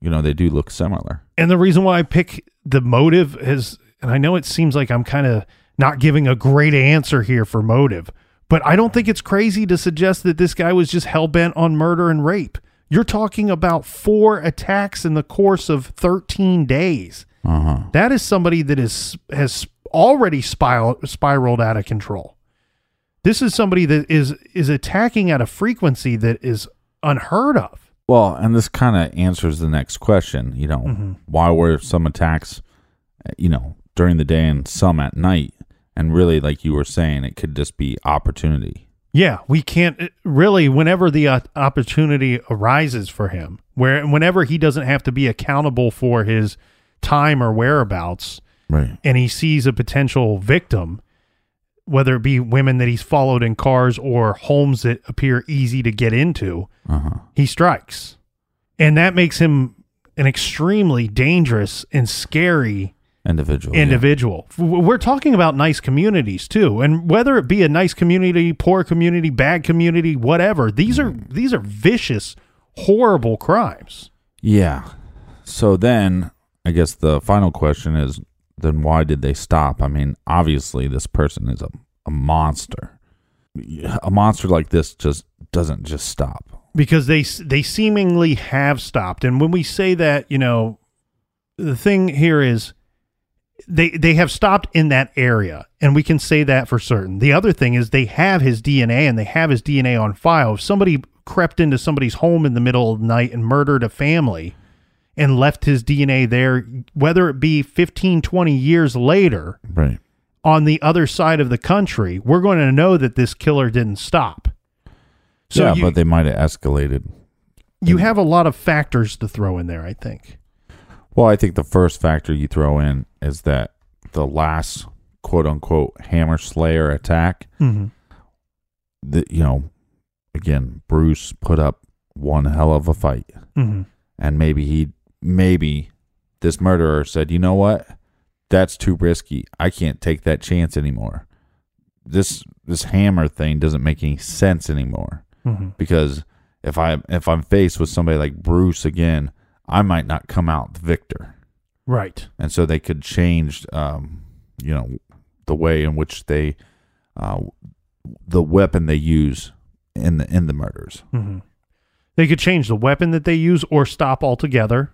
you know, they do look similar. And the reason why I pick the motive is, and I know it seems like I'm kind of not giving a great answer here for motive, but I don't think it's crazy to suggest that this guy was just hell-bent on murder and rape. You're talking about four attacks in the course of thirteen days. Uh-huh. That is somebody that is has already spiral, spiraled out of control. This is somebody that is is attacking at a frequency that is unheard of. Well, and this kind of answers the next question, you know, mm-hmm. why were some attacks, you know, during the day and some at night? And really, like you were saying, it could just be opportunity. Yeah, we can't really, whenever the uh, opportunity arises for him, where whenever he doesn't have to be accountable for his time or whereabouts, right. And he sees a potential victim, whether it be women that he's followed in cars or homes that appear easy to get into, uh-huh. he strikes. And that makes him an extremely dangerous and scary individual. individual. Yeah. We're talking about nice communities, too. And whether it be a nice community, poor community, bad community, whatever, these mm. are these are vicious, horrible crimes. Yeah. So then, I guess the final question is, then why did they stop? I mean, obviously this person is a, a monster. A monster like this just doesn't just stop. Because they they seemingly have stopped. And when we say that, you know, the thing here is they they have stopped in that area. And we can say that for certain. The other thing is they have his D N A and they have his D N A on file. If somebody crept into somebody's home in the middle of the night and murdered a family and left his D N A there, whether it be fifteen, twenty years later, right. on the other side of the country, we're going to know that this killer didn't stop. So yeah, you, but they might have escalated. You have a lot of factors to throw in there, I think. Well, I think the first factor you throw in is that the last quote-unquote hammer slayer attack, mm-hmm. the, you know, again, Bruce put up one hell of a fight. Mm-hmm. And maybe he, maybe this murderer said, you know what? That's too risky. I can't take that chance anymore. This this hammer thing doesn't make any sense anymore. Mm-hmm. Because if I if I'm faced with somebody like Bruce again, I might not come out the victor. Right. And so they could change, um, you know, the way in which they, uh, the weapon they use in the in the murders. Mm-hmm. They could change the weapon that they use or stop altogether.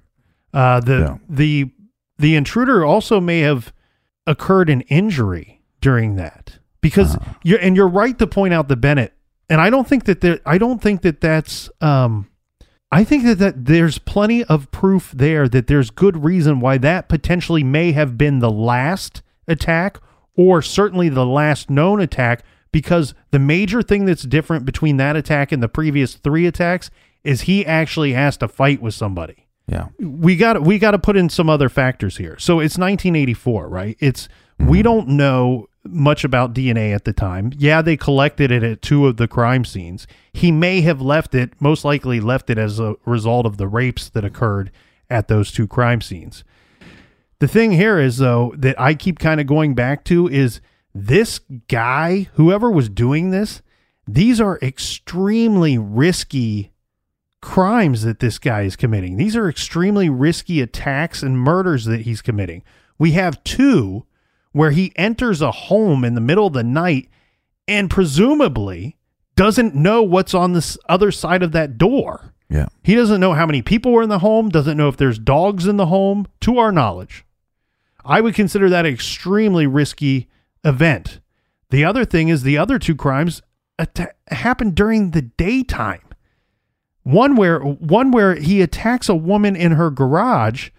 Uh, the yeah. the the intruder also may have occurred an injury during that because uh-huh. you're and you're right to point out the Bennett. And I don't think that there. I don't think that that's. Um, I think that, that there's plenty of proof there that there's good reason why that potentially may have been the last attack, or certainly the last known attack, because the major thing that's different between that attack and the previous three attacks is he actually has to fight with somebody. Yeah, we got we got to put in some other factors here. So it's nineteen eighty-four, right? It's mm-hmm. we don't know much about D N A at the time. Yeah, they collected it at two of the crime scenes. He may have left it, most likely left it as a result of the rapes that occurred at those two crime scenes. The thing here is, though, that I keep kind of going back to is this guy, whoever was doing this, these are extremely risky crimes that this guy is committing. These are extremely risky attacks and murders that he's committing. We have two where he enters a home in the middle of the night and presumably doesn't know what's on the other side of that door. Yeah. He doesn't know how many people were in the home, doesn't know if there's dogs in the home, to our knowledge. I would consider that an extremely risky event. The other thing is the other two crimes att- happened during the daytime. One where one where he attacks a woman in her garage.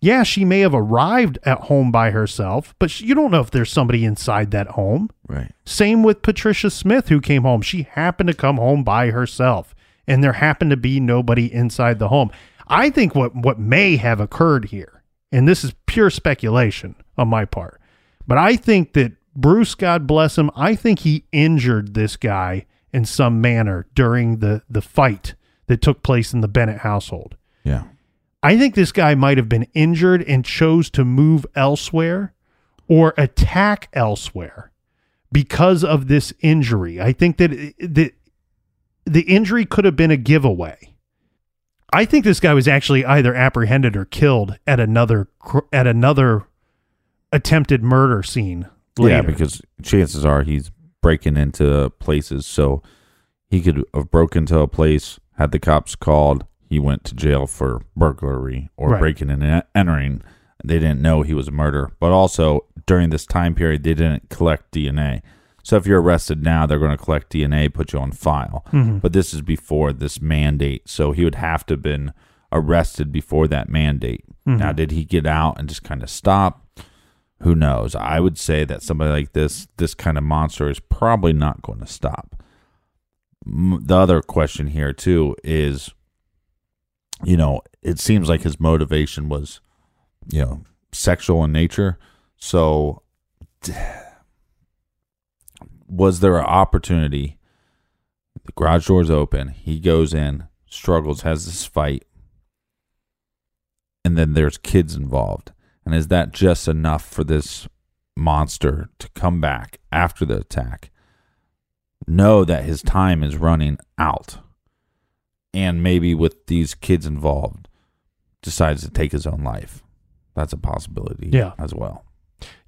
Yeah, she may have arrived at home by herself, but she, you don't know if there's somebody inside that home. Right. Same with Patricia Smith, who came home. She happened to come home by herself, and there happened to be nobody inside the home. I think what, what may have occurred here, and this is pure speculation on my part, but I think that Bruce, God bless him, I think he injured this guy in some manner during the, the fight that took place in the Bennett household. Yeah. I think this guy might have been injured and chose to move elsewhere or attack elsewhere because of this injury. I think that the, the injury could have been a giveaway. I think this guy was actually either apprehended or killed at another at another attempted murder scene later. Yeah, because chances are he's breaking into places. So he could have broken into a place, had the cops called. He went to jail for burglary or right. breaking and entering. They didn't know he was a murderer. But also, during this time period, they didn't collect D N A. So if you're arrested now, they're going to collect D N A, put you on file. Mm-hmm. But this is before this mandate. So he would have to have been arrested before that mandate. Mm-hmm. Now, did he get out and just kind of stop? Who knows? I would say that somebody like this, this kind of monster, is probably not going to stop. The other question here, too, is... You know, it seems like his motivation was, you know, sexual in nature. So was there an opportunity? The garage door's open. He goes in, struggles, has this fight. And then there's kids involved. And is that just enough for this monster to come back after the attack? Know that his time is running out. And maybe with these kids involved, decides to take his own life. That's a possibility yeah. as well.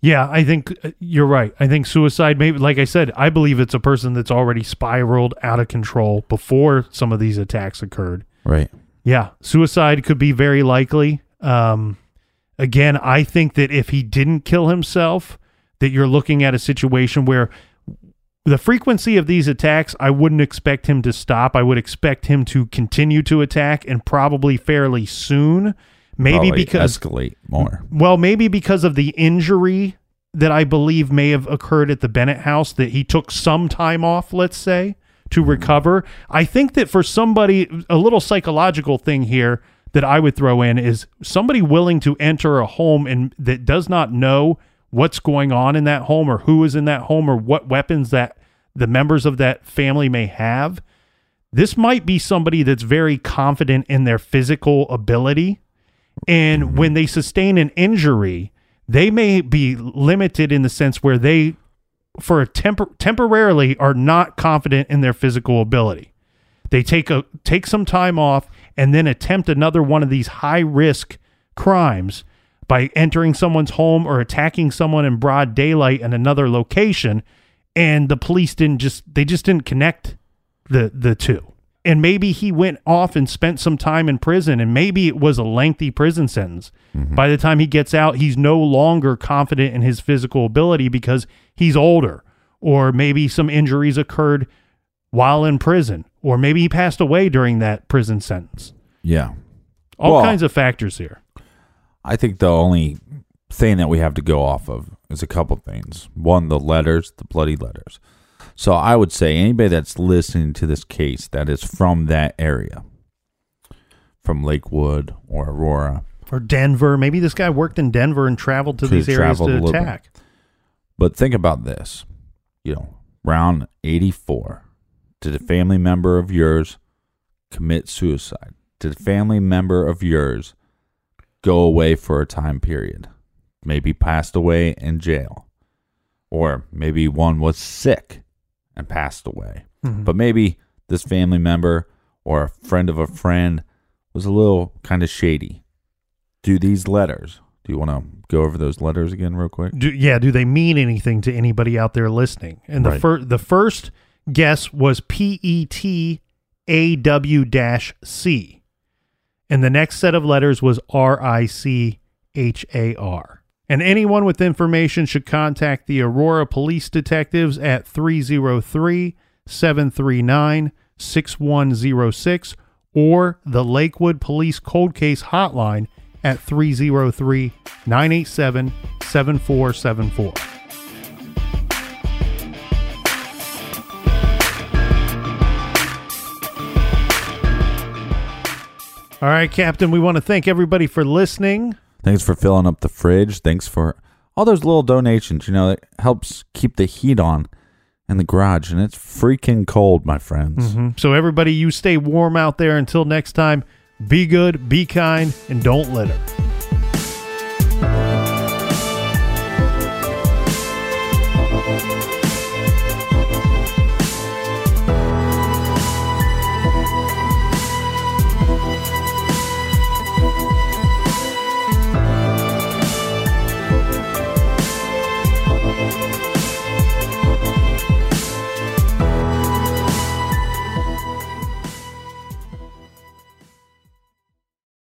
Yeah, I think you're right. I think suicide, maybe, like I said, I believe it's a person that's already spiraled out of control before some of these attacks occurred. Right. Yeah, suicide could be very likely. Um, again, I think that if he didn't kill himself, that you're looking at a situation where... The frequency of these attacks, I wouldn't expect him to stop. I would expect him to continue to attack and probably fairly soon. Maybe probably because escalate more. Well, maybe because of the injury that I believe may have occurred at the Bennett house that he took some time off, let's say, to recover. I think that for somebody, a little psychological thing here, that I would throw in is somebody willing to enter a home and that does not know what's going on in that home or who is in that home or what weapons that the members of that family may have. This might be somebody that's very confident in their physical ability. And when they sustain an injury, they may be limited in the sense where they, for a tempor- temporarily, are not confident in their physical ability. They take a take some time off and then attempt another one of these high-risk crimes by entering someone's home or attacking someone in broad daylight in another location, and the police didn't just they just didn't connect the the two. And maybe he went off and spent some time in prison, and maybe it was a lengthy prison sentence. Mm-hmm. By the time he gets out, he's no longer confident in his physical ability because he's older, or maybe some injuries occurred while in prison, or maybe he passed away during that prison sentence. Yeah. All well, kinds of factors here. I think the only thing that we have to go off of is a couple things. One, the letters, the bloody letters. So I would say anybody that's listening to this case that is from that area, from Lakewood or Aurora. Or Denver. Maybe this guy worked in Denver and traveled to these areas to attack. But think about this. You know, round eighty-four. Did a family member of yours commit suicide? Did a family member of yours go away for a time period? Maybe passed away in jail. Or maybe one was sick and passed away. Mm-hmm. But maybe this family member or a friend of a friend was a little kind of shady. Do these letters, do you want to go over those letters again real quick? Do, yeah, do they mean anything to anybody out there listening? And the, right. fir- the first guess was P E T A W C. And the next set of letters was R I C H A R. And anyone with information should contact the Aurora Police Detectives at three oh three, seven three nine, six one oh six or the Lakewood Police Cold Case Hotline at three oh three, nine eight seven, seven four seven four. All right, Captain, we want to thank everybody for listening. Thanks for filling up the fridge. Thanks for all those little donations. You know, it helps keep the heat on in the garage, and it's freaking cold, my friends. Mm-hmm. So everybody, you stay warm out there. Until next time, be good, be kind, and don't litter.